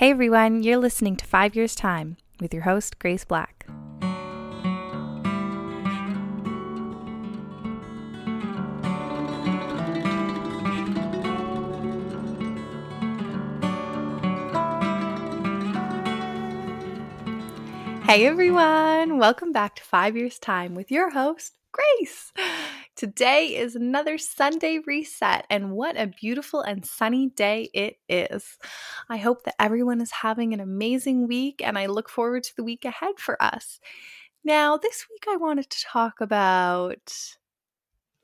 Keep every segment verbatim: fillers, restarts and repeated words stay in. Hey everyone, you're listening to Five Years Time with your host, Grace Black. Hey everyone, welcome back to Five Years Time with your host, Grace. Today is another Sunday reset, and what a beautiful and sunny day it is. I hope that everyone is having an amazing week, and I look forward to the week ahead for us. Now, this week I wanted to talk about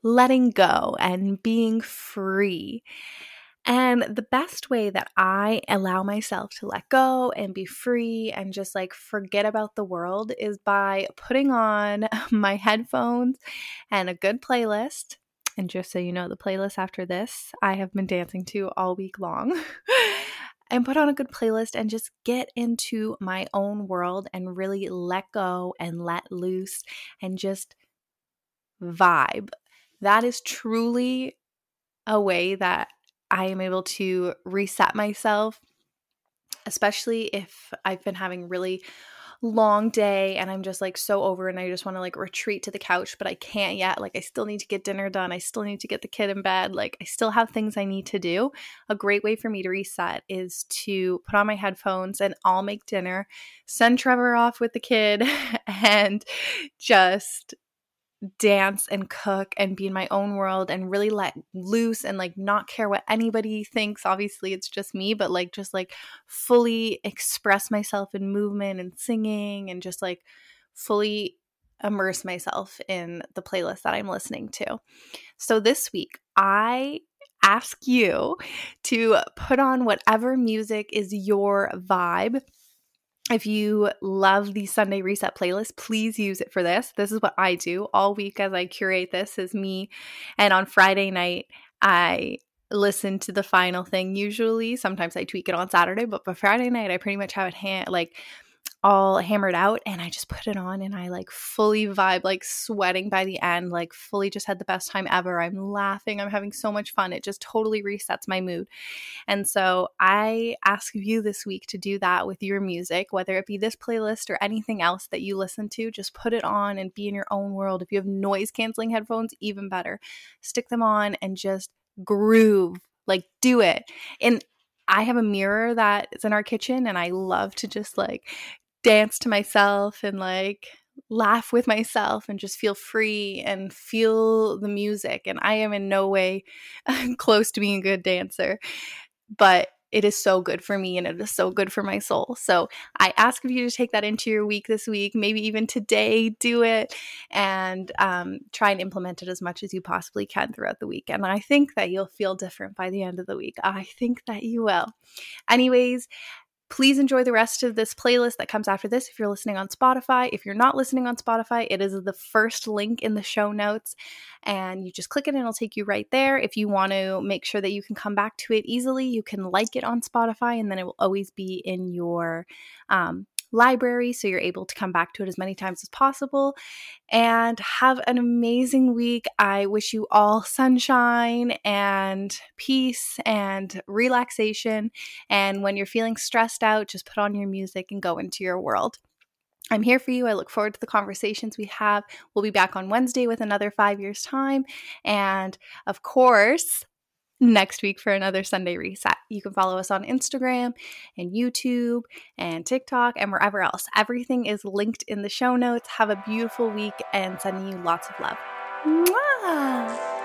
letting go and being free. And the best way that I allow myself to let go and be free and just like forget about the world is by putting on my headphones and a good playlist. And just so you know, the playlist after this, I have been dancing to all week long. And put on a good playlist and just get into my own world and really let go and let loose and just vibe. That is truly a way that I am able to reset myself, especially if I've been having a really long day and I'm just like so over and I just want to like retreat to the couch, but I can't yet. Like I still need to get dinner done. I still need to get the kid in bed. Like I still have things I need to do. A great way for me to reset is to put on my headphones and I'll make dinner, send Trevor off with the kid and just dance and cook and be in my own world and really let loose and like not care what anybody thinks. Obviously it's just me, but like just like fully express myself in movement and singing and just like fully immerse myself in the playlist that I'm listening to. So this week I ask you to put on whatever music is your vibe. If you love the Sunday Reset playlist, please use it for this. This is what I do all week as I curate this is me. And on Friday night, I listen to the final thing usually. Sometimes I tweak it on Saturday, but by Friday night, I pretty much have it hand, like all hammered out. And I just put it on and I like fully vibe, like sweating by the end, like fully just had the best time ever. I'm laughing. I'm having so much fun. It just totally resets my mood. And so I ask you this week to do that with your music, whether it be this playlist or anything else that you listen to, just put it on and be in your own world. If you have noise canceling headphones, even better. Stick them on and just groove, like do it. And I have a mirror that is in our kitchen and I love to just like dance to myself and like laugh with myself and just feel free and feel the music. And I am in no way close to being a good dancer, but it is so good for me and it is so good for my soul. So I ask of you to take that into your week this week, maybe even today, do it and um, try and implement it as much as you possibly can throughout the week. And I think that you'll feel different by the end of the week. I think that you will. Anyways, please enjoy the rest of this playlist that comes after this if you're listening on Spotify. If you're not listening on Spotify, it is the first link in the show notes, and you just click it and it'll take you right there. If you want to make sure that you can come back to it easily, you can like it on Spotify, and then it will always be in your um, library, so you're able to come back to it as many times as possible. And have an amazing week. I wish you all sunshine and peace and relaxation. And when you're feeling stressed out, just put on your music and go into your world. I'm here for you. I look forward to the conversations we have. We'll be back on Wednesday with another Five Years Time. And of course, next week for another Sunday Reset. You can follow us on Instagram and YouTube and TikTok and wherever else. Everything is linked in the show notes. Have a beautiful week and sending you lots of love. Mwah!